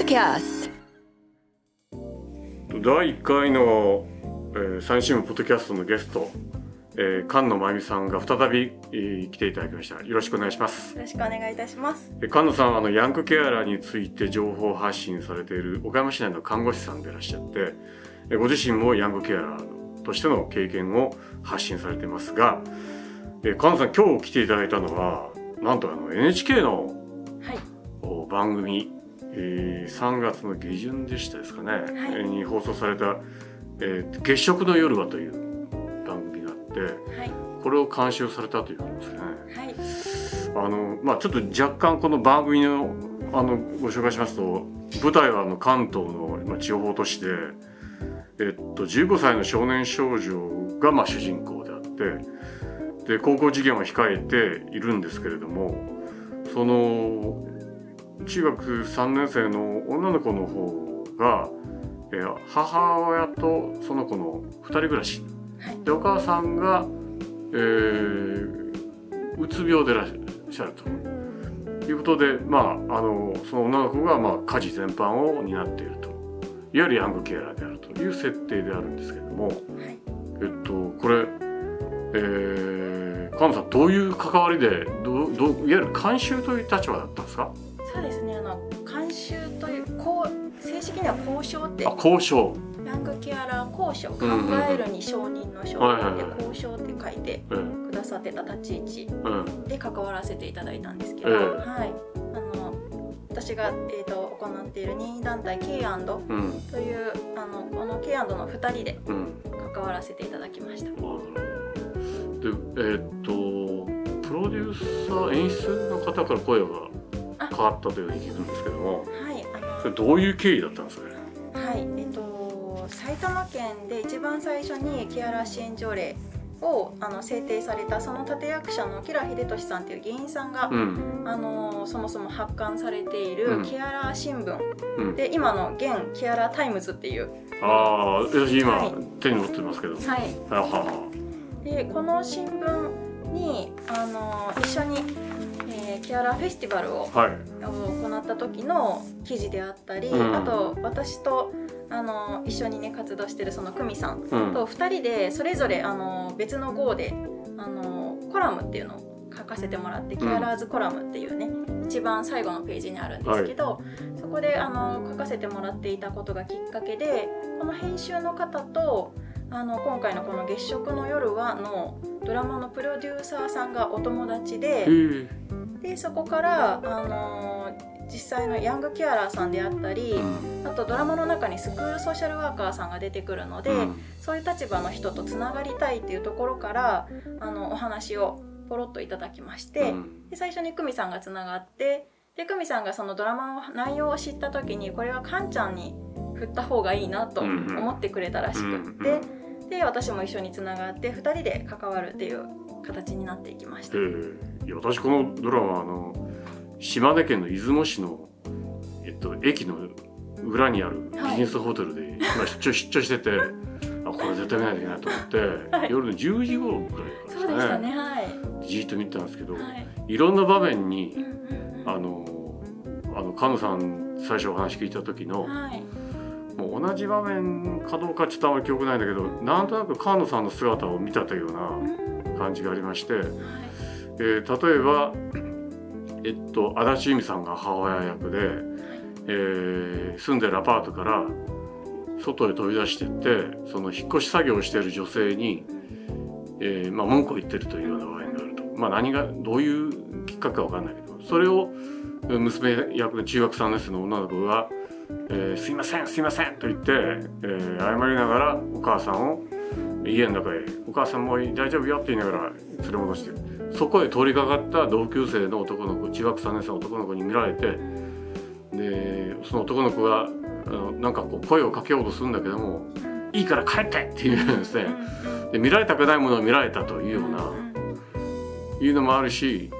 ドキャスト第1回の、サイン新聞ポッドキャストのゲスト、菅野真由美さんが再び、来ていただきました。よろしくお願いします。よろしくお願いいたします。菅野さんはヤングケアラーについて情報発信されている岡山市内の看護師さんでいらっしゃって、ご自身もヤングケアラーとしての経験を発信されていますが、菅野さん今日来ていただいたのはなんとNHK の番組、はい、3月の下旬でしたですかね、はい、に放送された、月食の夜はという番組があって、はい、これを監修されたということですね、はい。ちょっと若干この番組の、ご紹介しますと、舞台は関東の地方都市で、15歳の少年少女が主人公であって、で高校受験を控えているんですけれども、その中学3年生の女の子の方が、母親とその子の2人暮らしで、お母さんが、うつ病でいらっしゃるということで、その女の子が、家事全般を担っていると、いわゆるヤングケアラーであるという設定であるんですけれども、はい、これ、菅野さんどういう関わりでいわゆる監修という立場だったんですか？そうですね、監修という、正式には交渉って、交渉、ヤングケアラー交渉、考えるに承認の承認で交渉って書いてくださってた立ち位置で関わらせていただいたんですけど、はい、私が、行っている任意団体 K&、というこの K&の2人で関わらせていただきました。で、プロデューサー演出の方から声が変わったというふうに聞くんですけども、はい、それどういう経緯だったんですかね？はい、埼玉県で一番最初にケアラー支援条例を制定された、その立役者の吉良秀俊さんという議員さんが、そもそも発刊されているケアラー新聞で、今の現ケアラータイムズっていう、私今、はい、手に持ってますけど、はいはい、でこの新聞に一緒にケアラーフェスティバルを行った時の記事であったり、あと私と一緒にね活動してるその久美さんと2人でそれぞれ別の号でコラムっていうのを書かせてもらって、ケアラーズコラムっていうね一番最後のページにあるんですけど、そこで書かせてもらっていたことがきっかけで、この編集の方と今回のこの月食の夜はのドラマのプロデューサーさんがお友達で、でそこから、実際のヤングケアラーさんであったり、あとドラマの中にスクールソーシャルワーカーさんが出てくるので、そういう立場の人とつながりたいっていうところからお話をポロッといただきまして、で最初に久美さんがつながって、で久美さんがそのドラマの内容を知った時に、これはカンちゃんに振った方がいいなと思ってくれたらしくって、で私も一緒につながって2人で関わるっていう形になっていきました。いや私このドラマは島根県の出雲市の、駅の裏にあるビジネスホテルで、出張しててこれ絶対見ないといけないと思って、夜の10時頃くらいですかね、そうでしたね、はい、じーっと見てたんですけど、いろんな場面に菅野さん最初お話聞いた時の、もう同じ場面かどうかちょっとあんまり記憶ないんだけど、なんとなく菅野さんの姿を見たというような感じがありまして、例えば、足立由美さんが母親役で、住んでるアパートから外へ飛び出していって、その引っ越し作業をしている女性に、文句を言ってるというような場面があると、何がどういうきっかけか分かんないけど、それを娘役の中学3年生の女の子が、すいませんすいませんと言って、謝りながらお母さんを家の中へ、お母さんもう大丈夫よって言いながら連れ戻してる。そこへ通りかかった同級生の男の子、中学3年生の男の子に見られて、でその男の子がなんかこう声をかけようとするんだけども、いいから帰ってって言うんですね。で見られたくないものを見られたというようないうのもあるし、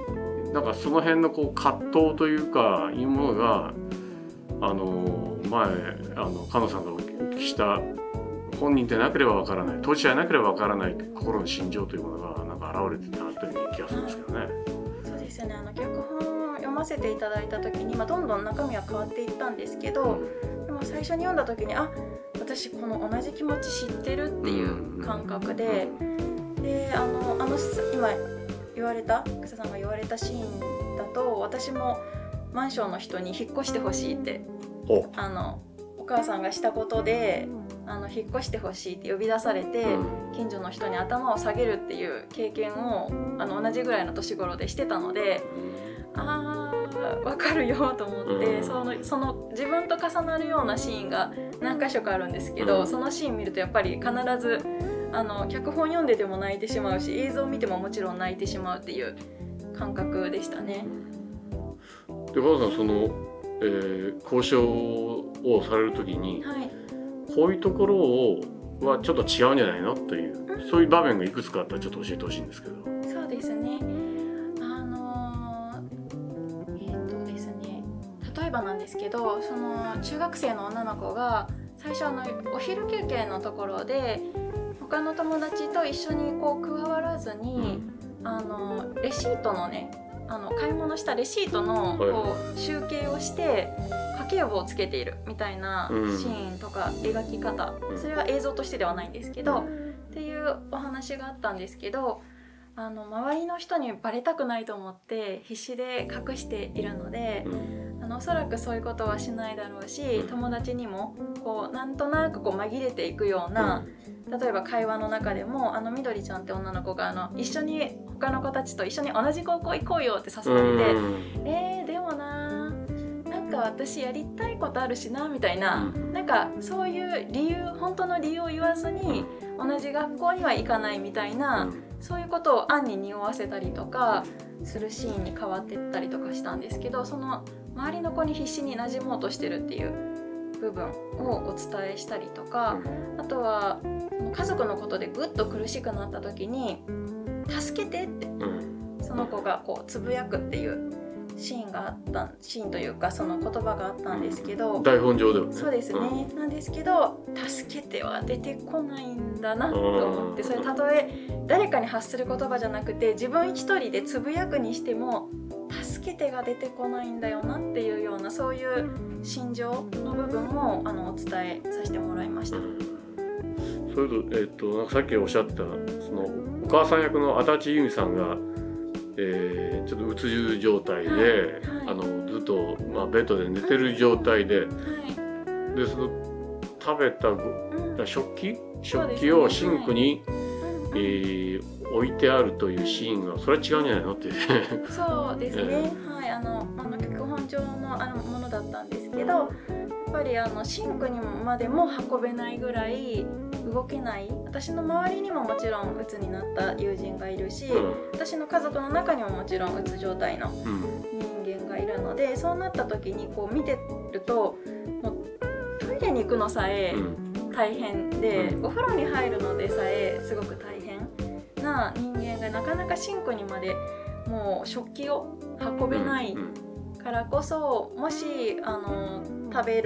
なんかその辺のこう葛藤というかいうものが前菅野さんがお聞きした本人でなければわからない、当事者でなければわからない心の心情というものが現れてたという気がするんですけどね。そうですよね。脚本を読まませていただいた時に、どんどん中身は変わっていったんですけど、でも最初に読んだ時に私この同じ気持ち知ってるっていう感覚で、で今言われた草さんが言われたシーンだと、私もマンションの人に引っ越してほしいってお母さんがしたことで引っ越してほしいって呼び出されて、近所の人に頭を下げるっていう経験を同じぐらいの年頃でしてたので、分かるよと思って、その自分と重なるようなシーンが何か所かあるんですけど、そのシーン見るとやっぱり必ず脚本読んでても泣いてしまうし、映像見てももちろん泣いてしまうっていう感覚でしたね。で、川田さん、交渉をされるときに、こういうところはちょっと違うんじゃないのという、そういう場面がいくつかあったらちょっと教えてほしいんですけど。そうですね、ですね、例えばなんですけど、その中学生の女の子が最初お昼休憩のところで他の友達と一緒にこう加わらずに、レシートのね、買い物したレシートのこう集計をして家計簿をつけているみたいなシーンとか描き方、それは映像としてではないんですけど、っていうお話があったんですけど、周りの人にバレたくないと思って必死で隠しているので、おそらくそういうことはしないだろうし、友達にもこうなんとなくこう紛れていくような、例えば会話の中でもみどりちゃんって女の子が一緒に他の子たちと一緒に同じ高校行こうよって誘って、でもなんか私やりたいことあるしなみたいな、なんかそういう理由、本当の理由を言わずに同じ学校には行かないみたいな、そういうことを暗に匂わせたりとかするシーンに変わってったりとかしたんですけど、その周りの子に必死に馴染もうとしてるっていう部分をお伝えしたりとか、あとは家族のことでぐっと苦しくなった時に助けてってその子がこうつぶやくっていうシーンというか、その言葉があったんですけど、台本上ではね、そうですね、なんですけど助けては出てこないんだなと思って、それたとえ誰かに発する言葉じゃなくて自分一人でつぶやくにしても助けてが出てこないんだよなっていうような、そういう心情の部分もお伝えさせてもらいました。それと、なんかさっきおっしゃったそのお母さん役の足立由美さんが、ちょっとうつうつ状態で、ずっと、ベッドで寝てる状態で、でその食べた、食器をシンクに、置いてあるというシーンが、それは違うんじゃないのっていうそうですね、はい、脚本上のものだったんですけど、やっぱりシンクにまでも運べないぐらい動けない、私の周りにももちろんうつになった友人がいるし、私の家族の中にももちろんうつ状態の人間がいるので、そうなった時にこう見てるともうトイレに行くのさえ大変で、お風呂に入るのでさえすごく大変な人間が、なかなかシンクにまでもう食器を運べないからこそ、もし食べ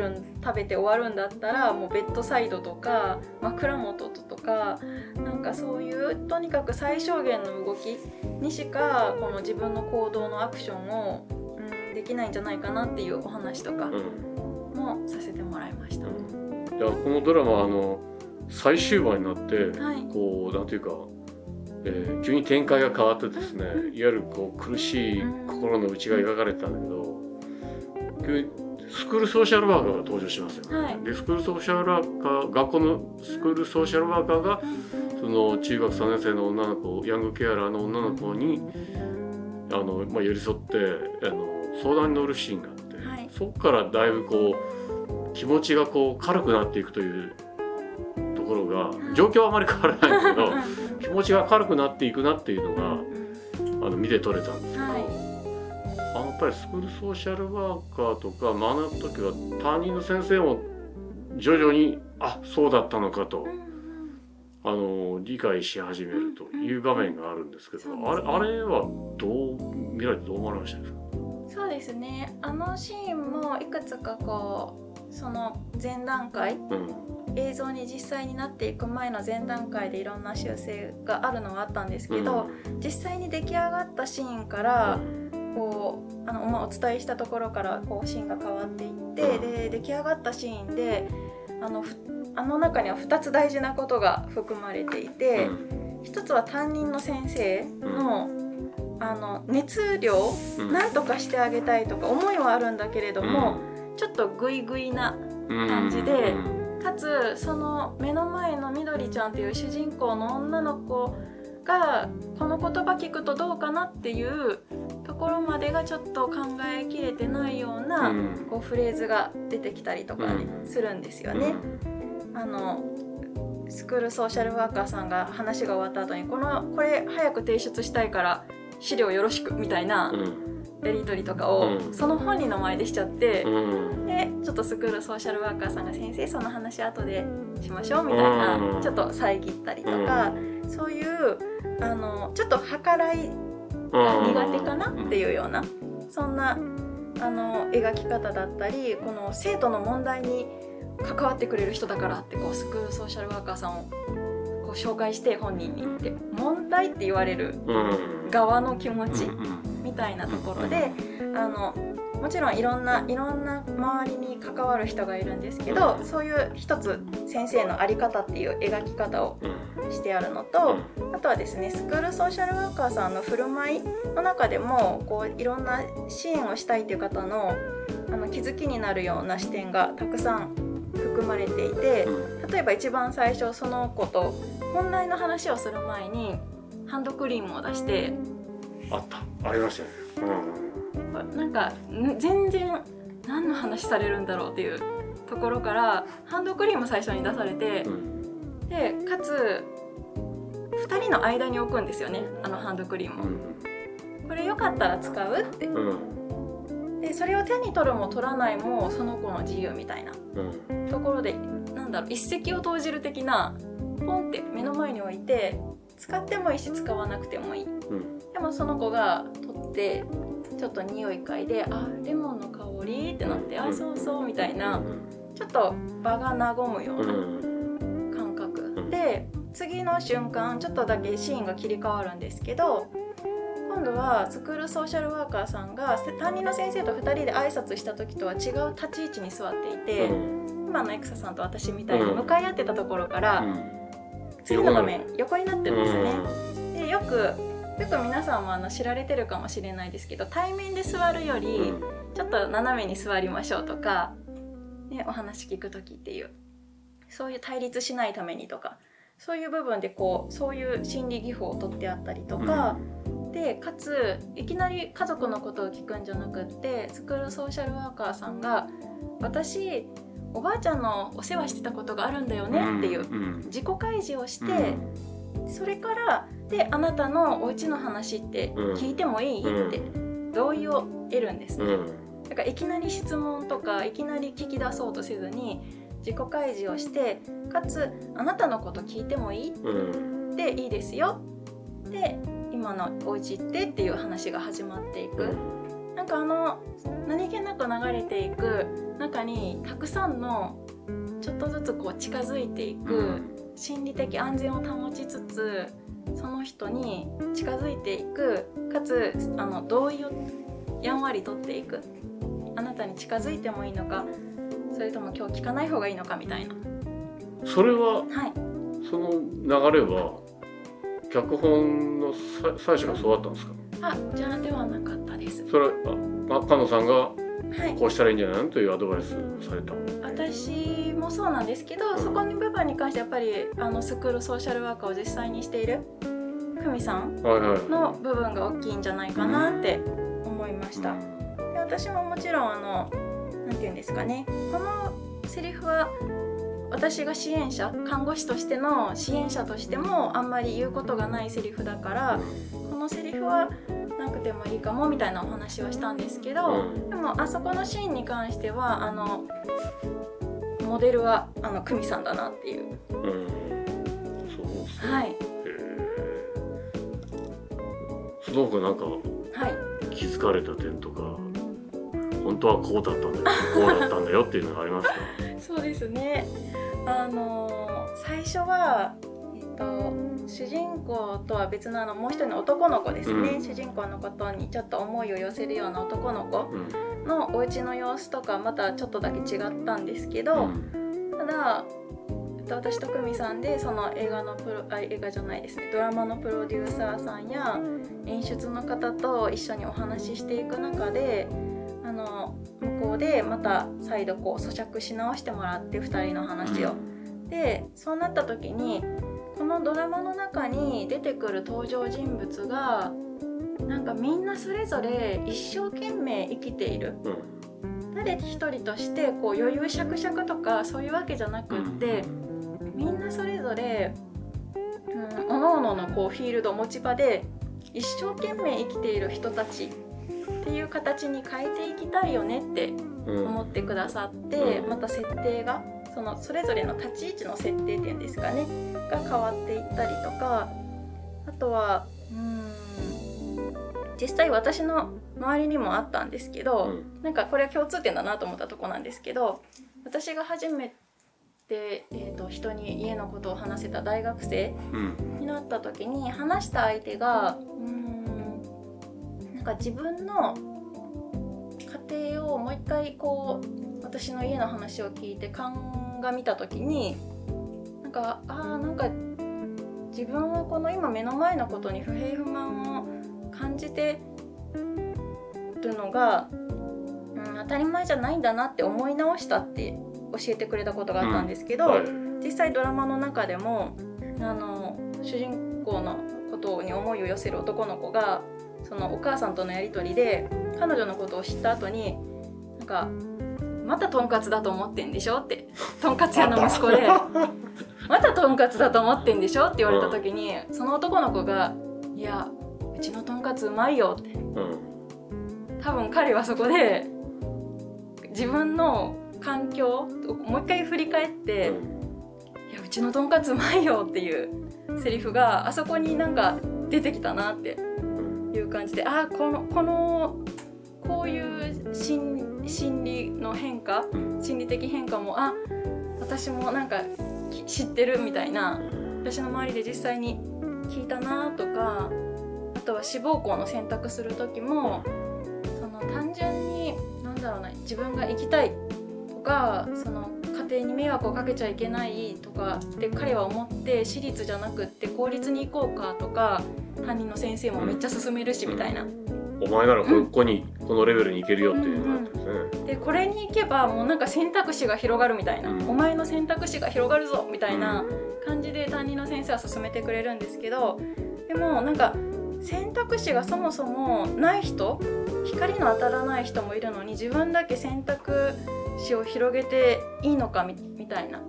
て終わるんだったらもうベッドサイドとか枕元とか、なんかそういうとにかく最小限の動きにしかこの自分の行動のアクションを、できないんじゃないかなっていうお話とかもさせてもらいました。いや、このドラマ最終話になって、こうなんていうか、急に展開が変わってですね、いわゆるこう苦しい心の内が描かれたんだけど、急にスクールソーシャルワーカーが登場しますよね。で学校のスクールソーシャルワーカーが、その中学3年生の女の子、ヤングケアラーの女の子に寄り添って相談に乗るシーンがあって、そこからだいぶこう気持ちがこう軽くなっていくというところが、状況はあまり変わらないんだけど気持ちが軽くなっていくなっていうのが見て取れたんですけど、やっぱりスクールソーシャルワーカーとか学ぶときは担任の先生も徐々にそうだったのかと、理解し始めるという場面があるんですけど、あれは見られてどう思われましたですか？そうですね、シーンもいくつかその前段階、映像に実際になっていく前の前段階でいろんな修正があるのはあったんですけど、実際に出来上がったシーンからこうお伝えしたところからこうシーンが変わっていって、で出来上がったシーンであの中には2つ大事なことが含まれていて、1つは担任の先生の、熱量、なんとかしてあげたいとか思いはあるんだけれども、ちょっとグイグイな感じで、かつその目の前のみどりちゃんという主人公の女の子がこの言葉聞くとどうかなっていうところまでがちょっと考えきれてないようなこうフレーズが出てきたりとかするんですよね。スクールソーシャルワーカーさんが話が終わった後にこれ早く提出したいから資料よろしくみたいなやり取りとかをその本人の前でしちゃって、でちょっとスクールソーシャルワーカーさんが先生その話後でしましょうみたいな、ちょっと遮ったりとか、そういうちょっと計らいが苦手かなっていうような、そんな描き方だったり、この生徒の問題に関わってくれる人だからってこうスクールソーシャルワーカーさんをこう紹介して本人に言って問題って言われる側の気持ちみたいなところで、もちろんいろんな周りに関わる人がいるんですけど、そういう一つ先生の在り方っていう描き方をしてあるのと、あとはですねスクールソーシャルワーカーさんの振る舞いの中でもこういろんな支援をしたいという方の気づきになるような視点がたくさん含まれていて、例えば一番最初その子と本来の話をする前にハンドクリームを出してありましたね、なんか全然何の話されるんだろうっていうところからハンドクリーム最初に出されて、でかつ2人の間に置くんですよね、ハンドクリームを、これよかったら使うって、でそれを手に取るも取らないもその子の自由みたいなところで、なんだろう、一石を投じる的な、ポンって目の前に置いて使ってもいいし使わなくてもいい、でもその子が取ってちょっと匂い嗅いで、あ、レモンの香りってなって、あ、そうそうみたいな、ちょっと場が和むような感覚で、次の瞬間ちょっとだけシーンが切り替わるんですけど、今度はスクールソーシャルワーカーさんが担任の先生と2人で挨拶した時とは違う立ち位置に座っていて、今のエクサさんと私みたいに向かい合ってたところから、次の画面横になってるんですね。でよく皆さんも知られてるかもしれないですけど、対面で座るよりちょっと斜めに座りましょうとか、ね、お話聞くときっていう、そういう対立しないためにとか、そういう部分でこうそういう心理技法を取ってあったりとか、でかついきなり家族のことを聞くんじゃなくって、スクールソーシャルワーカーさんが、私おばあちゃんのお世話してたことがあるんだよねっていう自己開示をして、それからで、あなたのお家の話って聞いてもいいって同意を得るんですね。だからいきなり質問とかいきなり聞き出そうとせずに自己開示をして、かつあなたのこと聞いてもいいっていいですよ、で今のお家ってっていう話が始まっていく。なんか何気なく流れていく中にたくさんのちょっとずつこう近づいていく心理的安全を保ちつつ、その人に近づいていく、かつ同意をやんわり取っていく、あなたに近づいてもいいのか、それとも今日聞かない方がいいのかみたいな。それは、その流れは脚本の最初がそうだったんですか？じゃあではなかったです。それは菅野さんがこうしたらいいんじゃないのというアドバイスされた。私もそうなんですけど、そこの部分に関してやっぱりスクールソーシャルワーカーを実際にしている久美さんの部分が大きいんじゃないかなって思いました。で私ももちろんなんて言うんですかね、このセリフは私が支援者、看護師としての支援者としてもあんまり言うことがないセリフだから、このセリフはなくてもいいかもみたいなお話はしたんですけど、でもあそこのシーンに関してはモデルは久美さんだなっていう。そうですね。はい。その他なんか、気づかれた点とか、本当はこうだったんだよ、こうだったんだよっていうのがありますか？そうですね。最初は主人公とは別のもう一人の男の子ですね、うん、主人公のことにちょっと思いを寄せるような男の子のお家の様子とかまたちょっとだけ違ったんですけど、うん、ただ私と久美さんでそのドラマのプロデューサーさんや演出の方と一緒にお話ししていく中で向こうでまた再度こう咀嚼し直してもらって2人の話を、うん、でそうなった時にこのドラマの中に出てくる登場人物がなんかみんなそれぞれ一生懸命生きている、うん、誰一人としてこう余裕しゃくしゃくとかそういうわけじゃなくって、うん、みんなそれぞれ、うん、各々のこうフィールド持ち場で一生懸命生きている人たちっていう形に変えていきたいよねって思ってくださって、うん、また設定がそれぞれの立ち位置の設定っていうんですかねが変わっていったりとか、あとは実際私の周りにもあったんですけど、うん、なんかこれは共通点だなと思ったとこなんですけど、私が初めて、人に家のことを話せた大学生になった時に話した相手がなんか自分の家庭をもう一回こう私の家の話を聞いて鑑みた時になんかなんか自分はこの今目の前のことに不平不満を感じてるのが、うん、当たり前じゃないんだなって思い直したって教えてくれたことがあったんですけど、うん、実際ドラマの中でも主人公のことに思いを寄せる男の子がそのお母さんとのやり取りで彼女のことを知った後になんかまたとんかつだと思ってんでしょってとんかつ屋の息子でまたとんかつだと思ってんでしょって言われた時に、うん、その男の子がいやうちのとんかつうまいよって、うん、多分彼はそこで自分の環境をもう一回振り返って、うん、いやうちのとんかつうまいよっていうセリフがあそこになんか出てきたなっていう感じで、こういう心理の変化、心理的変化も私もなんか知ってるみたいな、私の周りで実際に聞いたなとか、あとは志望校の選択する時もその単純になんだろうな、自分が行きたいとかその家庭に迷惑をかけちゃいけないとかって彼は思って私立じゃなくって公立に行こうかとか、担任の先生もめっちゃ勧めるしみたいな、うんうん、お前ならこのレベルに行けるよっていうのがあったんですね、うん、でこれに行けばもうなんか選択肢が広がるみたいな、うん、お前の選択肢が広がるぞみたいな感じで担任の先生は勧めてくれるんですけど、でもなんか選択肢がそもそもない人、光の当たらない人もいるのに自分だけ選択肢を広げていいのかみたいな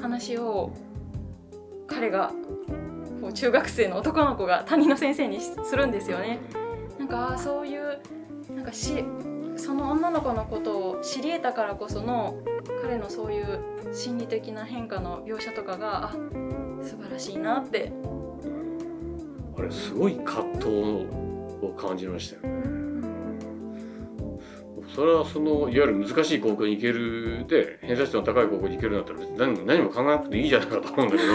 話を彼が中学生の男の子が担任の先生にするんですよね。なんかそういうなんかその女の子のことを知り得たからこその彼のそういう心理的な変化の描写とかが素晴らしいなって、あれすごい葛藤を感じましたよね、うん、それはそのいわゆる難しい高校に行けるで偏差値の高い高校に行けるんだったら別に 何も考えなくていいじゃないかと思うんだけど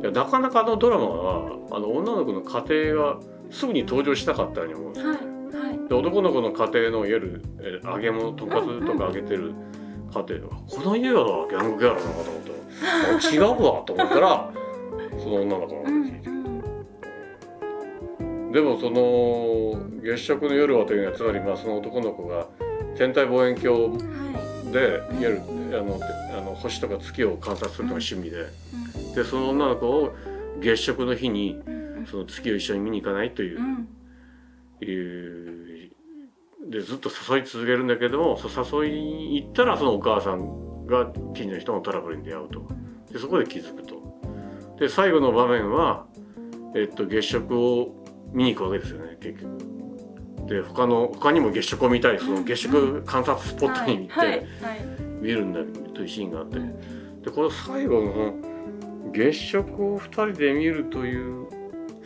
いやなかなかドラマは女の子の家庭がすぐに登場したかったように思うんですよね、はいはい、で男の子の家庭のいわゆる揚げ物とかずっとか揚げてる家庭は、この家はギャングギャラなのかと思って違うわと思ったらその女の子の話でもその月食の夜はというのはつまりその男の子が天体望遠鏡でいわゆる星とか月を観察するのが趣味で、でその女の子を月食の日にその月を一緒に見に行かないという、でずっと誘い続けるんだけども、誘いに行ったらそのお母さんが近所の人のトラブルに出会うと、でそこで気づくと、で最後の場面は、月食を見に行くわけですよね結局で、他にも月食を見たい、その月食観察スポットに行って見るんだというシーンがあって、でこの最後の月食を2人で見るという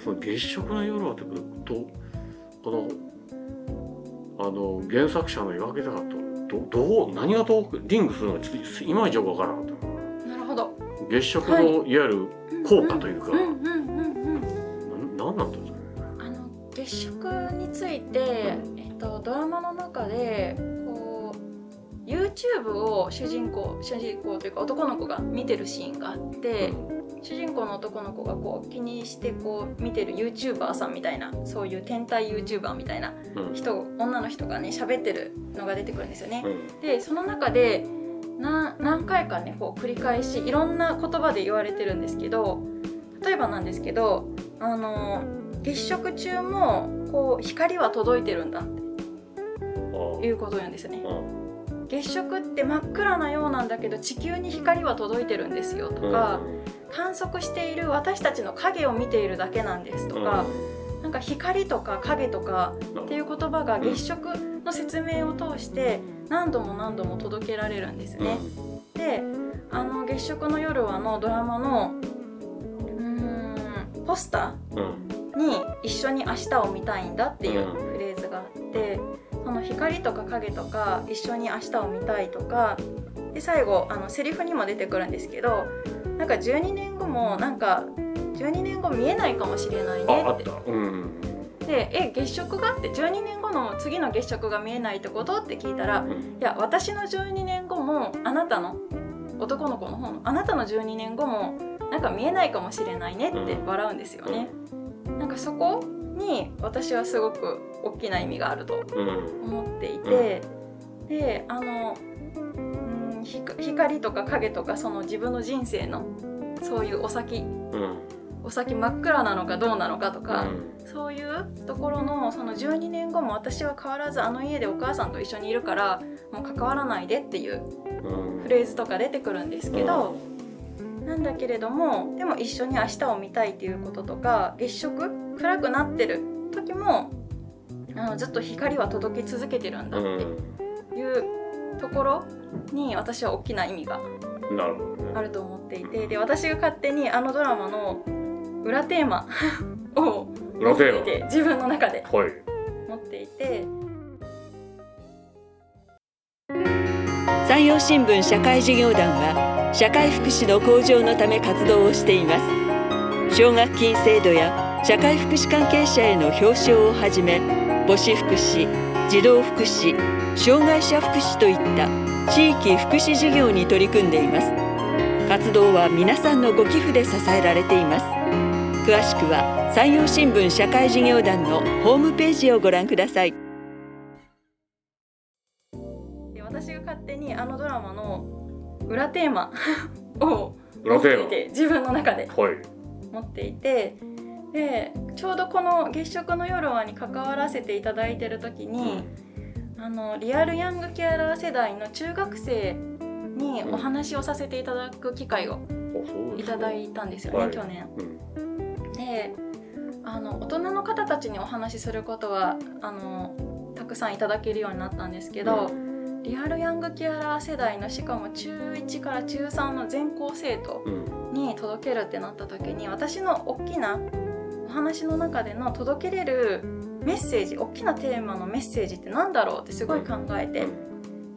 その月食の夜はと原作者の岩木坂と何がリンクするのかちょっといまいちよく分からなかった。なるほど。月食のいわゆる効果というか、何なんですかね。月食について、ドラマの中でこう YouTube を主人公というか男の子が見てるシーンがあって、主人公の男の子がこう気にしてこう見てる YouTuber さんみたいな、そういう天体 YouTuber みたいな人、女の人がね喋ってるのが出てくるんですよね。でその中で何回かねこう繰り返しいろんな言葉で言われてるんですけど、例えばなんですけど、月食中もこう光は届いてるんだっていうことを言うんですよね。月食って真っ暗なようなんだけど地球に光は届いてるんですよとか、観測している私たちの影を見ているだけなんですとか、なんか光とか影とかっていう言葉が月食の説明を通して何度も届けられるんですね。で、月食の夜はのドラマのポスターに一緒に明日を見たいんだっていうフレーズがあって、その光とか影とか一緒に明日を見たいとか、で最後セリフにも出てくるんですけど、なんか12年後もなんか12年後見えないかもしれないねって。で月食があって12年後の次の月食が見えないってことって聞いたら、いや私の12年後もあなたの男の子の方のあなたの12年後もなんか見えないかもしれないねって笑うんですよね。なんかそこに私はすごく大きな意味があると思っていて、で光とか影とかその自分の人生のそういうお先真っ暗なのかどうなのかとか、そういうところのその12年後も私は変わらずあの家でお母さんと一緒にいるからもう関わらないでっていうフレーズとか出てくるんですけど、なんだけれどもでも一緒に明日を見たいっていうこととか、月食暗くなってる時もずっと光は届き続けてるんだっていうところに私は大きな意味があると思っていて、で私が勝手にあのドラマの裏テーマを持っていて、自分の中で持っていて、山陽新聞社会事業団は社会福祉の向上のため活動をしています。奨学金制度や社会福祉関係者への表彰をはじめ、母子福祉、児童福祉、障害者福祉といった地域福祉事業に取り組んでいます。活動は皆さんのご寄付で支えられています。詳しくは山陽新聞社会事業団のホームページをご覧ください。私が勝手にあのドラマの裏テーマを持っていて、自分の中で持っていて、でちょうどこの月食の夜はに関わらせていただいている時に、リアルヤングケアラー世代の中学生にお話をさせていただく機会をいただいたんですよね、去年。で大人の方たちにお話しすることはたくさんいただけるようになったんですけど、リアルヤングケアラー世代の、しかも中1から中3の全校生徒に届けるってなった時に、私の大きなお話の中での届けれるメッセージ、大きなテーマのメッセージってなんだろうってすごい考えて、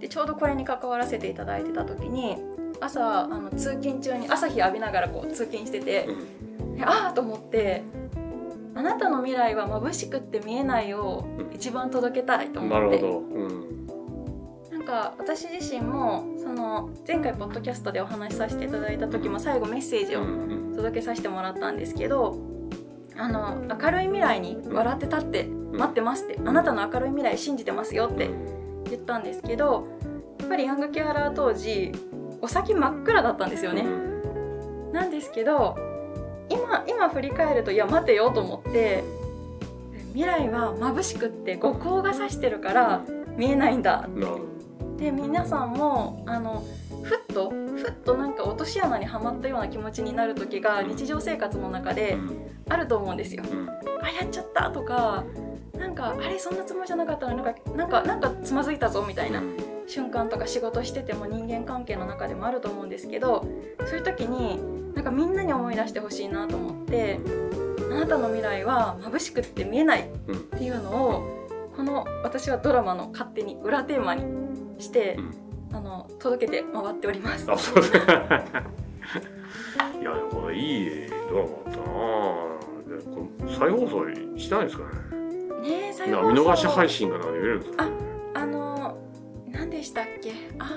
でちょうどこれに関わらせていただいてた時に、朝通勤中に朝日浴びながらこう通勤してて、ああと思って、あなたの未来は眩しくって見えないを一番届けたいと思って、なるほど、なんか私自身もその前回ポッドキャストでお話しさせていただいた時も最後メッセージを届けさせてもらったんですけど、明るい未来に笑って立って待ってますって、あなたの明るい未来信じてますよって言ったんですけど、やっぱりヤングケアラー当時お先真っ暗だったんですよね。なんですけど今振り返ると、いや待てよと思って、未来は眩しくって五光が差してるから見えないんだって。で皆さんもふっとなんか落とし穴にはまったような気持ちになる時が日常生活の中であると思うんですよ。あやっちゃったとか、なんかあれそんなつもりじゃなかったのになんかつまずいたぞみたいな瞬間とか、仕事してても人間関係の中でもあると思うんですけど、そういう時になんかみんなに思い出してほしいなと思って、あなたの未来は眩しくって見えないっていうのを、この私はドラマの勝手に裏テーマにして、届けて回っております。いやこれいいドラマだったな。再放送してないんですかね。ねえ、再放送。見逃し配信が見れるんですか、ね。あ、何でしたっけ。あ、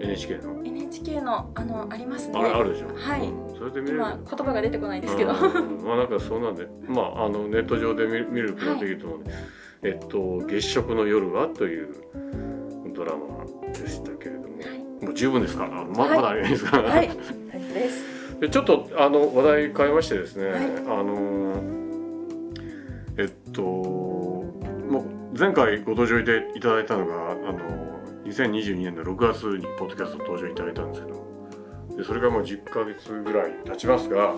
NHK の。NHK のありますね。あるでしょ。はい。それで見れる。今言葉が出てこないんですけど。まあなんかそうなんで、まあネット上で見ることができると思うんで、はい、月食の夜はというドラマでしたけれども、はい、もう十分ですから、まだありないですから、はいはい、ですでちょっと話題変えましてですね、はい、もう前回ご登場いただいたのが2022年の6月にポッドキャスト登場いただいたんですけど、でそれがもう10ヶ月ぐらい経ちますが、はい、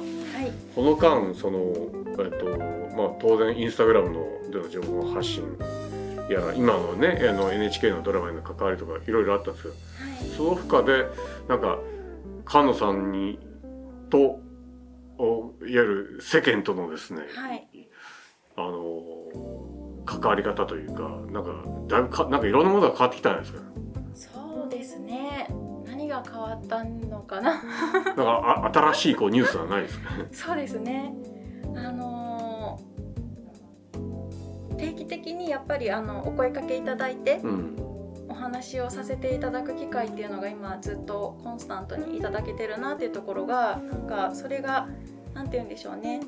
この間当然インスタグラムでの情報発信や今のねNHK のドラマへの関わりとかいろいろあったんですけど、はい、その負荷でなんか菅野さんにといわゆる世間とのですね、はい、関わり方というかなんかいろんなものが変わってきたんですかね。そうですね。何が変わったのかな。なんか新しいこうニュースはないですかね。そうですね。定期的にやっぱりお声かけいただいて、うん、お話をさせていただく機会っていうのが今ずっとコンスタントにいただけてるなっていうところが、なんかそれがなんて言うんでしょうね。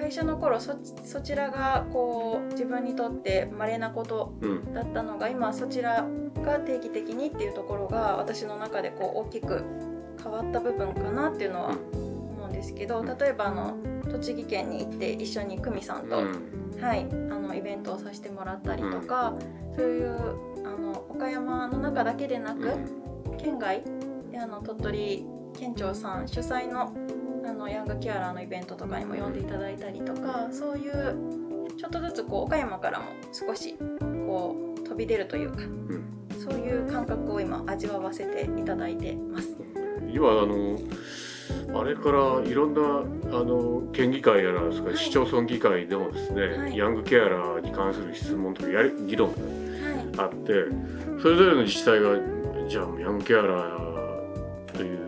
最初の頃 そちらがこう自分にとって稀なことだったのが、うん、今そちらが定期的にっていうところが私の中でこう大きく変わった部分かなっていうのは思うんですけど、例えば栃木県に行って一緒に久美さんと、うん、はい、イベントをさせてもらったりとか、うん、そういう岡山の中だけでなく、うん、県外で鳥取県庁さん主催のヤングケアラーのイベントとかにも呼んでいただいたりとか、そういうちょっとずつこう岡山からも少しこう飛び出るというか、うん、そういう感覚を今味わわせていただいてます。今あれからいろんな県議会やらですか、はい、市町村議会でもですね、はい、ヤングケアラーに関する質問とか議論があって、はい、それぞれの自治体がじゃあヤングケアラーという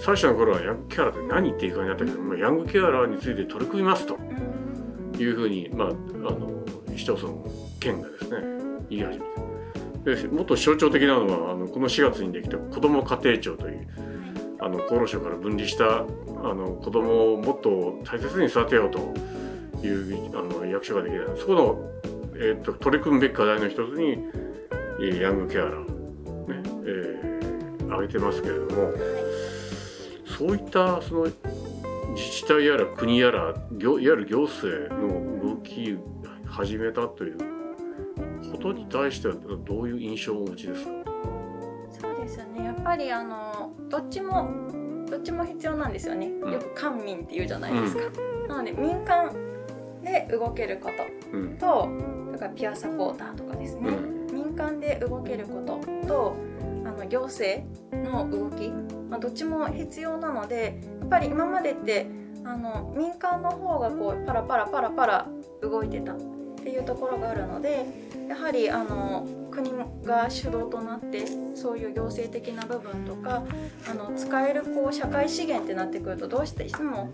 最初の頃はヤングケアラーって何っていう感じだったけど、まあ、ヤングケアラーについて取り組みますというふうに、まあ、市町村県がですね言い始めて、でもっと象徴的なのはこの4月にできた子ども家庭庁という厚労省から分離した子どもをもっと大切に育てようという役所ができた、そこの、取り組むべき課題の一つにヤングケアラーを、ね挙げてますけれども、そういったその自治体やら国やらいわゆる行政の動き始めたということに対してはどういう印象をお持ちですか。そうですね。やっぱりどっちも必要なんですよね。よく官民って言うじゃないですか、うん、なので民間で動けることと、うん、だからピアサポーターとかですね、うん、民間で動けることと行政の動き、まあ、どっちも必要なので、やっぱり今までって民間の方がこうパラパラ動いてたっていうところがあるので、やはり国が主導となってそういう行政的な部分とか使えるこう社会資源ってなってくるとどうしても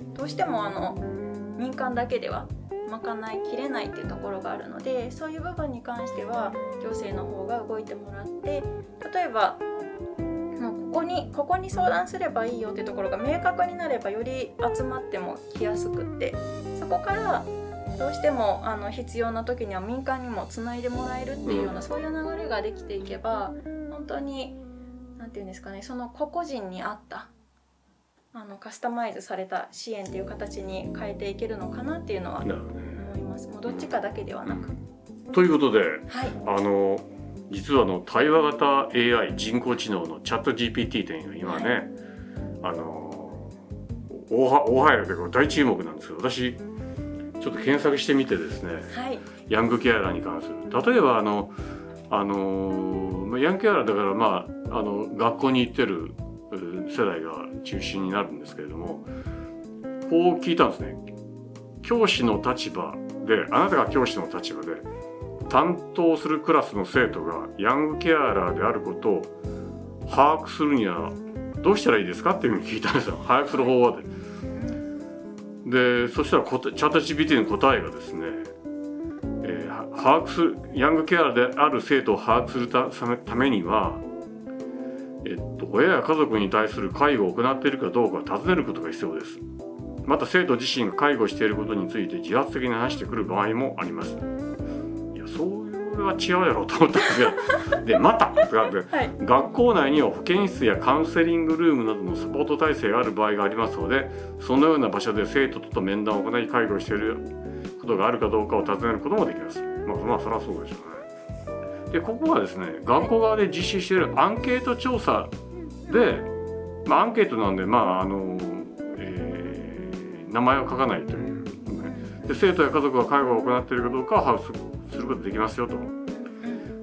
民間だけでは賄いきれないっていうところがあるので、そういう部分に関しては行政の方が動いてもらって、例えばここに相談すればいいよっていうところが明確になればより集まっても来やすくって、そこからどうしても必要な時には民間にもつないでもらえるっていうような、そういう流れができていけば、本当になんていうんですかね、その個々人に合ったカスタマイズされた支援っていう形に変えていけるのかなっていうのは思います、ね、もうどっちかだけではなく、うん、ということで、はい、実は対話型 AI 人工知能のチャット GPT というのが今ね、はい、大流行りというか大注目なんですけど、私ちょっと検索してみてですね、はい、ヤングケアラーに関する例えばヤングケアラーだから、まあ、学校に行ってる世代が中心になるんですけれども、こう聞いたんですね。教師の立場で、あなたが教師の立場で担当するクラスの生徒がヤングケアラーであることを把握するにはどうしたらいいですかっていうふうに聞いたんですよ。早くする方法はで、そしたらチャット GPT の答えがですね、把握するヤングケアラーである生徒を把握するためには、親や家族に対する介護を行っているかどうか尋ねることが必要です。また生徒自身が介護していることについて自発的に話してくる場合もあります。いや、そういうのは違うやろうと思ったんですよ。で、またって、はい、学校内には保健室やカウンセリングルームなどのサポート体制がある場合がありますので、そのような場所で生徒と面談を行い介護していることがあるかどうかを尋ねることもできます。まあそりゃそうでしょうね。で、ここはですね、学校側で実施しているアンケート調査で、まあ、アンケートなんで、名前を書かないという、ね、で生徒や家族が介護を行っているかどうかを把握することができますよと。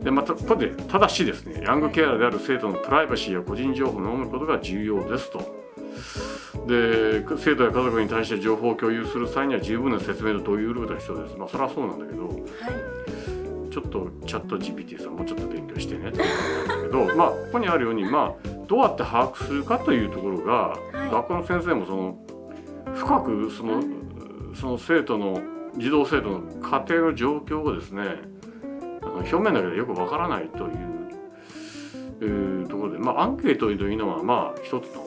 で、またここでただしですね、ヤングケアラーである生徒のプライバシーや個人情報を守ることが重要ですと。で、生徒や家族に対して情報を共有する際には十分な説明と同意ルールが必要です。まあそれはそうなんだけど、はい、ちょっとチャット GPT さんもちょっと勉強してねってことなんだけど、まあここにあるように、まあどうやって把握するかというところが、はい、学校の先生もその深くその生徒の児童生徒の家庭の状況をですね、表面だけでよくわからないというところで、まあアンケートというのはまあ一つの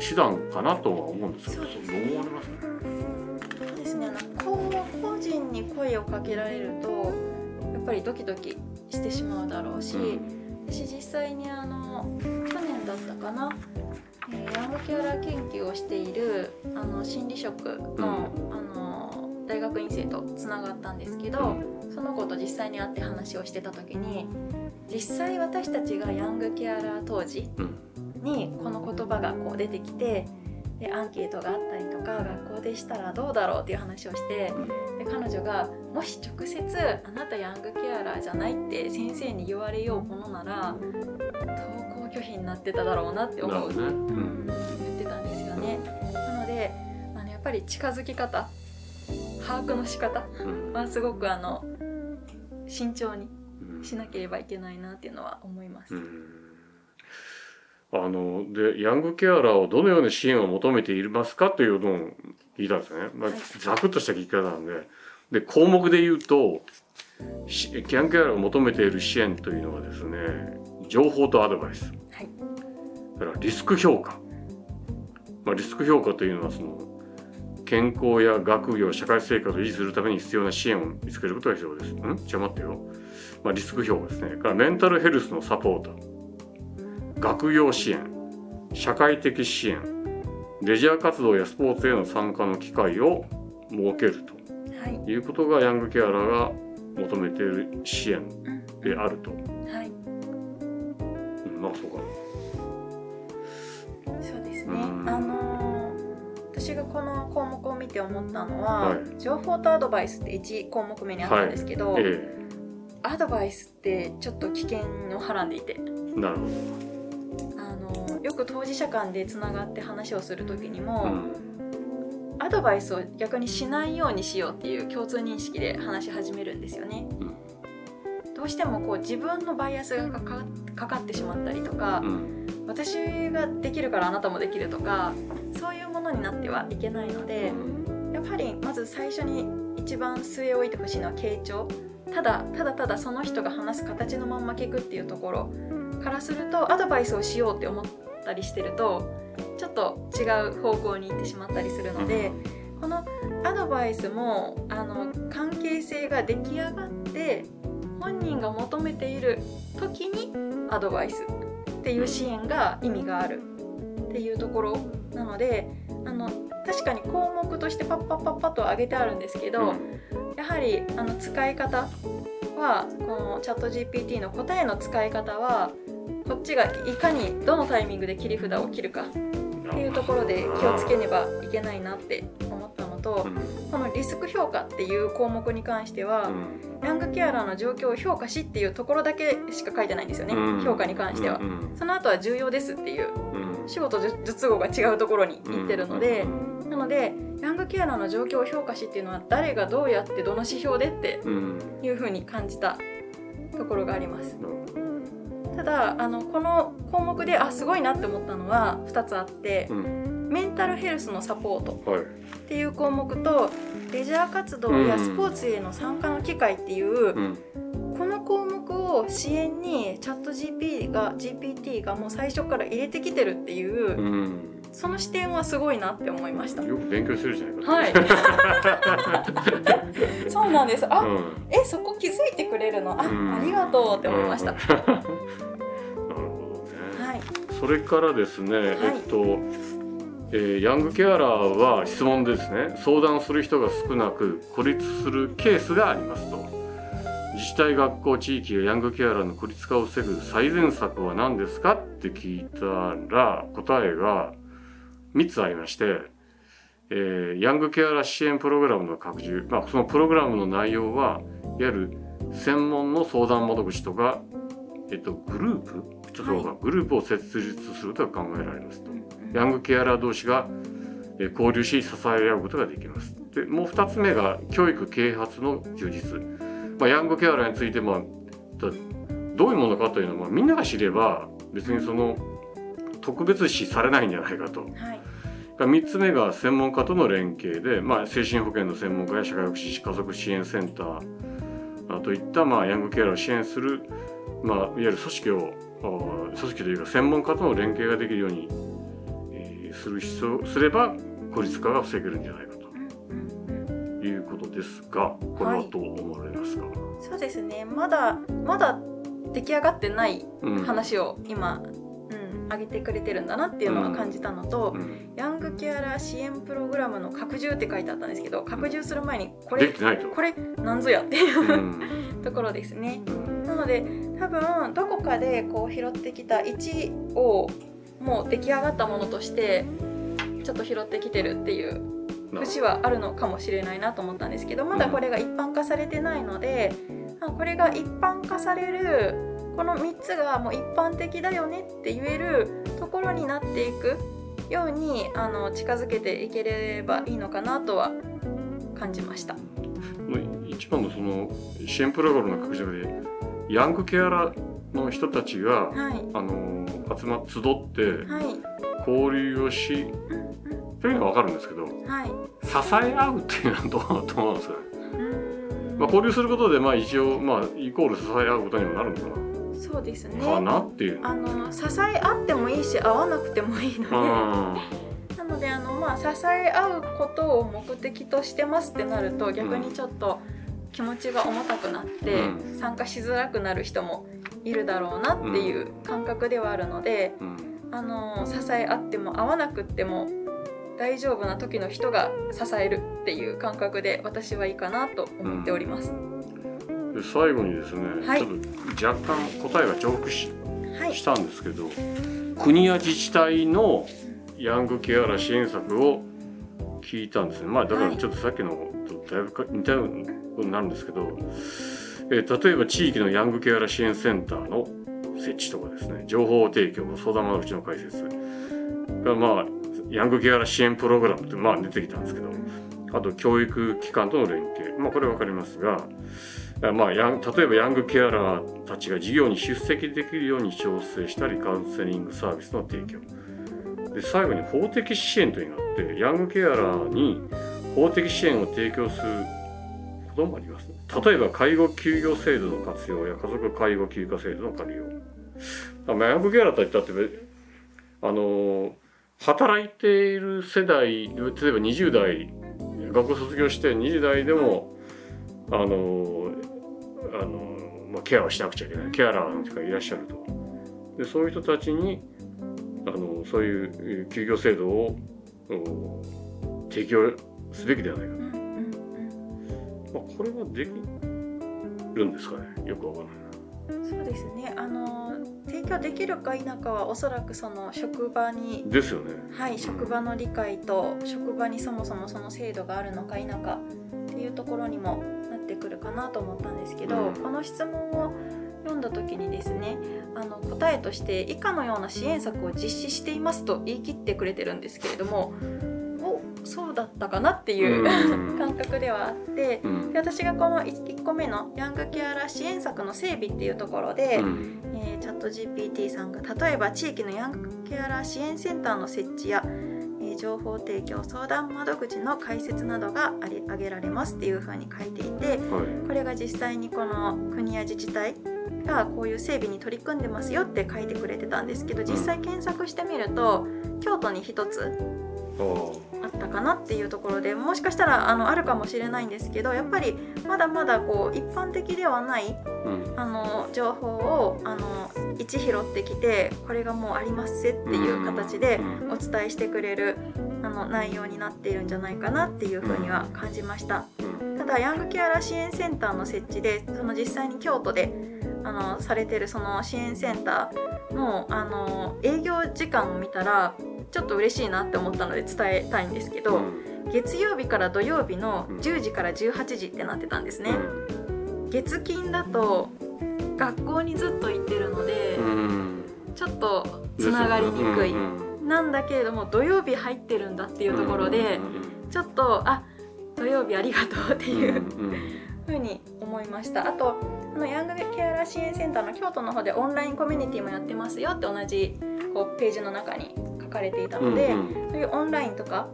手段かなとは思うんですけど、そうですね。どう思われますか？そうですね。個人に声をかけられるとやっぱりドキドキしてしまうだろうし、うん、私実際に去年だったかな、ヤングケアラー研究をしている心理職の、うん、大学院生とつながったんですけど、その子と実際に会って話をしてた時に、実際私たちがヤングケアラー当時にこの言葉がこう出てきて、でアンケートがあったりとか学校でしたらどうだろうっていう話をして、で彼女がもし直接あなたヤングケアラーじゃないって先生に言われようものなら登校拒否になってただろうなって思うって言ってたんですよね。なのでやっぱり近づき方、把握の仕方はすごく慎重にしなければいけないなっていうのは思います。でヤングケアラーをどのような支援を求めていますかというのを聞いたんですね。まあ、ざくっとした聞き方なんで、で項目で言うとヤングケアラーを求めている支援というのはですね、情報とアドバイス、はい、だからリスク評価、まあ、リスク評価というのはその健康や学業、社会生活を維持するために必要な支援を見つけることが必要です。まあ、リスク評価ですね。からメンタルヘルスのサポート、学業支援、社会的支援、レジャー活動やスポーツへの参加の機会を設けると、はい、いうことがヤングケアラーが求めている支援であると。はい。まあそうか。そうですね。私がこの項目を見て思ったのは、はい、情報とアドバイスって1項目目にあったんですけど、はい、アドバイスってちょっと危険をはらんでいて、なるほど。よく当事者間でつながって話をするときにも、アドバイスを逆にしないようにしようっていう共通認識で話し始めるんですよね。どうしてもこう自分のバイアスがかかってしまったりとか、私ができるからあなたもできるとか、そういうものになってはいけないので、やっぱりまず最初に一番据え置いてほしいのは傾聴、ただその人が話す形のまんま聞くっていうところからすると、アドバイスをしようって思ったりしてるとちょっと違う方向に行ってしまったりするので、このアドバイスも関係性が出来上がって本人が求めている時にアドバイスっていう支援が意味があるっていうところなので、確かに項目としてパッと上げてあるんですけど、やはり使い方はこのチャット GPT の答えの使い方はこっちがいかにどのタイミングで切り札を切るかっていうところで気をつけねばいけないなって思ったのと、このリスク評価っていう項目に関してはヤングケアラーの状況を評価しっていうところだけしか書いてないんですよね。評価に関してはその後は重要ですっていう主語と述語が違うところに行ってるので、なのでヤングケアラーの状況を評価しっていうのは誰がどうやってどの指標でっていう風に感じたところがあります。ただこの項目であすごいなって思ったのは2つあって、うん、メンタルヘルスのサポートっていう項目と、はい、レジャー活動やスポーツへの参加の機会っていう、うん、この項目を支援にチャット GPT がもう最初から入れてきてるっていう、うん、その視点はすごいなって思いました。よく勉強してるじゃないか、はい、そうなんです。あ、うん、そこ気づいてくれるの、あ、うん、ありがとうって思いました、うん、なるほどね、はい、それからですね、はい、ヤングケアラーは質問ですね。相談する人が少なく孤立するケースがありますと。自治体、学校、地域がヤングケアラーの孤立化を防ぐ最善策は何ですかって聞いたら、答えが3つありまして、ヤングケアラー支援プログラムの拡充、まあ、そのプログラムの内容はいわゆる専門の相談窓口とか、グループを設立すると考えられますと。ヤングケアラー同士が交流し支え合うことができます。で、もう2つ目が教育啓発の充実。まあ、ヤングケアラーについて、まあ、どういうものかというのは、まあ、みんなが知れば別にその特別視されないんじゃないかと、はい、3つ目が専門家との連携で、まあ、精神保健の専門家や社会福祉士、家族支援センターといった、まあ、ヤングケアラーを支援する、まあ、いわゆる組織というか専門家との連携ができるように、すれば孤立化が防げるんじゃないかということですが、これはどう思われますか？はい、そうですね、まだ出来上がってない話を今、上げてくれてるんだなっていうのは感じたのと、ヤングケアラー支援プログラムの拡充って書いてあったんですけど、拡充する前にこれなんぞやっていう、ところですね。なので多分どこかでこう拾ってきた1をもう出来上がったものとしてちょっと拾ってきてるっていう節はあるのかもしれないなと思ったんですけど、まだこれが一般化されてないので、これが一般化される、この3つがもう一般的だよねって言えるところになっていくように近づけていければいいのかなとは感じました。一番のその支援プログラムの拡充でヤングケアラーの人たちが、はい、集って、はい、交流をし、というのは分かるんですけど、はい、支え合うっていうのはどうなんですかね。まあ、交流することで、まあ、一応、まあ、イコール支え合うことにもなるのかな。そうですね。かなっていう。支え合ってもいいし、合わなくてもいいので、なのでまあ、支え合うことを目的としてますってなると、逆にちょっと気持ちが重たくなって、参加しづらくなる人もいるだろうなっていう感覚ではあるので、支え合っても合わなくっても大丈夫な時の人が支えるっていう感覚で私はいいかなと思っております。で、最後にですね、はい、ちょっと若干答えが重複 したんですけど、国や自治体のヤングケアラー支援策を聞いたんですね。まあ、だからちょっとさっきのとだいぶ似たようなことになるんですけど、例えば地域のヤングケアラー支援センターの設置とかですね、情報提供、相談窓口の開設が、まあ、ヤングケアラー支援プログラムって、まあ、出てきたんですけど、あと教育機関との連携、まあ、これは分かりますが、まあ、例えばヤングケアラーたちが事業に出席できるように調整したり、カウンセリングサービスの提供で、最後に法的支援というのがあって、ヤングケアラーに法的支援を提供することもあります。例えば介護休業制度の活用や家族介護休暇制度の活用、ヤングケアラーといったって、働いている世代、例えば20代、学校卒業して20代でも、まあ、ケアをしなくちゃいけないケアラーの人がいらっしゃると。で、そういう人たちにそういう休業制度を提供すべきではないかと。まあ、これはできるんですかね、よくわからない。そうですね、提供できるか否かはおそらくその職場にですよね、はい、職場の理解と、職場にそもそもその制度があるのか否かっていうところにもなってくるかなと思ったんですけど、この質問を読んだ時にですね、答えとして以下のような支援策を実施していますと言い切ってくれてるんですけれども、そううだったかなっていう感覚ではあって、で私がこの1個目のヤングケアラー支援策の整備っていうところで、チャット GPT さんが例えば地域のヤングケアラー支援センターの設置や情報提供相談窓口の開設などが挙げられますっていう風に書いていて、これが実際にこの国や自治体がこういう整備に取り組んでますよって書いてくれてたんですけど、実際検索してみると京都に一つあったかなっていうところで、もしかしたらあるかもしれないんですけど、やっぱりまだまだこう一般的ではない情報を一拾ってきて、これがもうありますっていう形でお伝えしてくれる内容になっているんじゃないかなっていうふうには感じました。ただヤングケアラー支援センターの設置で、その実際に京都でされてるその支援センターの、営業時間を見たらちょっと嬉しいなって思ったので伝えたいんですけど、月曜日から土曜日の10時から18時ってなってたんですね。月金だと学校にずっと行ってるので、ちょっとつながりにくい、なんだけれども土曜日入ってるんだっていうところで、ちょっと土曜日ありがとうっていうふうに思いました。あとヤングケアラー支援センターの京都の方でオンラインコミュニティもやってますよって同じこうページの中に書かれていたので、そういうオンラインとか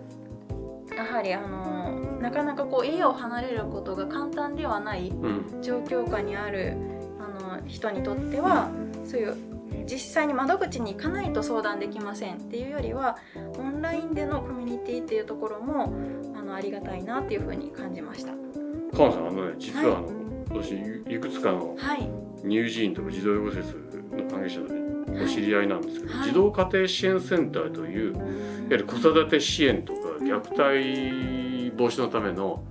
やはりなかなかこう家を離れることが簡単ではない状況下にある人にとっては、そういう実際に窓口に行かないと相談できませんっていうよりは、オンラインでのコミュニティっていうところもありがたいなっていうふうに感じました。カンさん実は私いくつかの乳児院とか児童養護施設の関係者とお知り合いなんですけど、児童家庭支援センターという、いわゆる子育て支援とか虐待防止のための、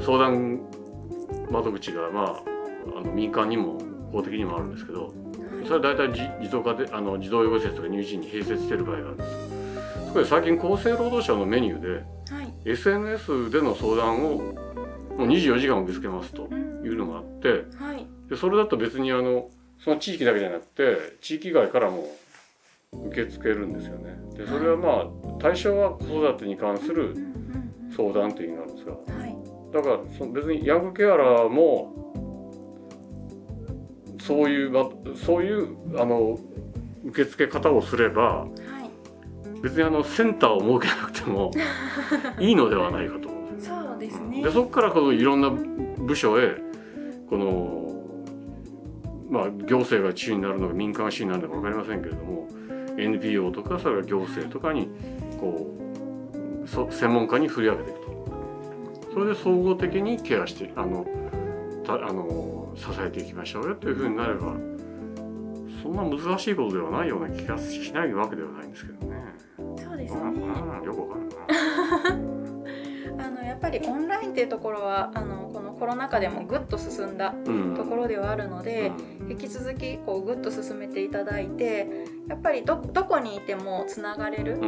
相談窓口が、民間にも公的にもあるんですけど、それは大体児童養護施設とか乳児院に併設している場合があるんです。そこで最近厚生労働省のメニューで、SNS での相談をもう24時間受け付けますというのがあって、でそれだと別にその地域だけじゃなくて地域外からも受け付けるんですよね。でそれは対象は子育てに関する相談という意味なんですが、だから別にヤングケアラーもそういう受付方をすれば、別にセンターを設けなくてもいいのではないかと。そうですね。でそこからいろんな部署へ行政が主になるのか民間が主になるのか分かりませんけれども、 NPO とかそれから行政とかに専門家に振り上げていくと、それで総合的にケアして支えていきましょうよというふうになれば、そんな難しいことではないような気がしないわけではないんですけどね。そうですね。よくわかるな。やっぱりオンラインっていうところはこのコロナ禍でもぐっと進んだところではあるので、引き続きぐっと進めていただいて、やっぱり どこにいてもつながれる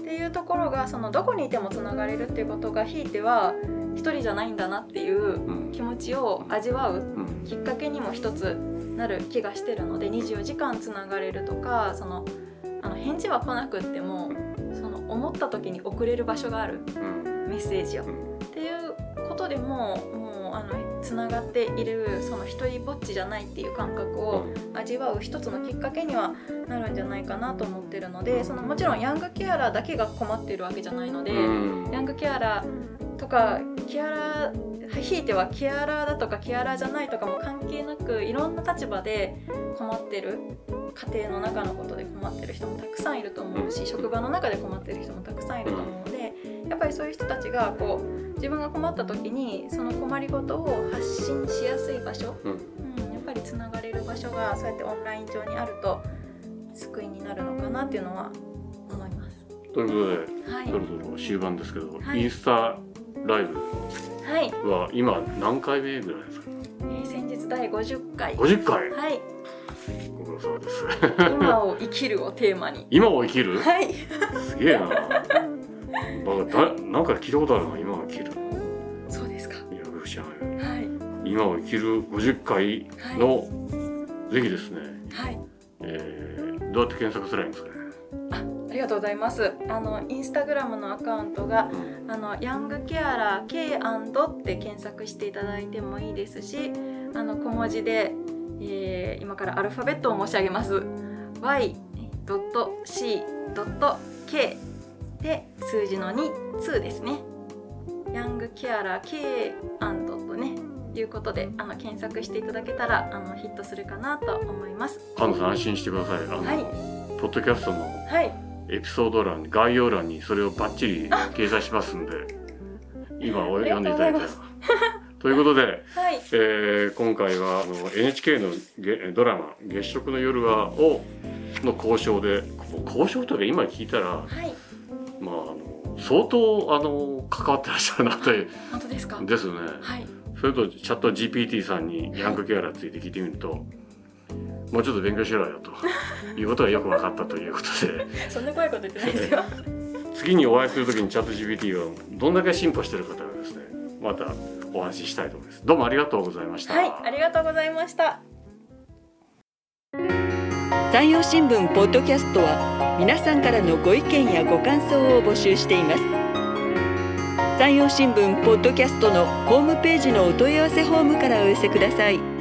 っていうところが、そのどこにいてもつながれるっていうことが、ひいては一人じゃないんだなっていう気持ちを味わうきっかけにも一つなる気がしてるので、24時間つながれるとか、返事は来なくっても思った時に送れる場所がある、メッセージをっていうことでもうつながっている、その一人ぼっちじゃないっていう感覚を味わう一つのきっかけにはなるんじゃないかなと思ってるので、もちろんヤングケアラーだけが困っているわけじゃないので、ヤングケアラーとかケアラーひいてはケアラーだとかケアラーじゃないとかも関係なく、いろんな立場で困ってる、家庭の中のことで困ってる人もたくさんいると思うし、職場の中で困ってる人もたくさんいると思うので、やっぱりそういう人たちが自分が困った時にその困りごとを発信しやすい場所、やっぱりつながれる場所がそうやってオンライン上にあると救いになるのかなっていうのは思います。ということで、そろそろ終盤ですけど、インスタライブは今何回目ぐらいですか？先日第50回。50回。ご苦労様です。今を生きるをテーマに。今を生きる？すげえな。なんか聞いたことあるの、今を生きる。そうですか。いや、よく知らない。今を生きる50回の、ぜひですね、どうやって検索すればいいんですかね。ありがとうございます。インスタグラムのアカウントがヤングケアラー K&って検索していただいてもいいですし、小文字で、今からアルファベットを申し上げます。 y.c.k で数字の2ですね。ヤングケアラー K& とねいうことで検索していただけたらヒットするかなと思います。カンさん安心してください。はい、ポッドキャストのエピソード欄、はい、概要欄にそれをバッチリ掲載しますんで今読んでいただいたということで、はい、今回はNHK のドラマ月食の夜はをの交渉で、交渉とか今聞いたら、はい、まあ、相当関わってらっしゃるなという。本当ですか？ですね、はい。それとチャット GPT さんにヤングケアラーについて聞いてみると、もうちょっと勉強しろよということがよく分かったということでそんな怖いこと言ってないですよ次にお会いするときにチャット GPT はどんだけ進歩してるかというのですね、またお話ししたいと思います。どうもありがとうございました。はい、ありがとうございました。山陽新聞ポッドキャストは皆さんからのご意見やご感想を募集しています。山陽新聞ポッドキャストのホームページのお問い合わせフォームからお寄せください。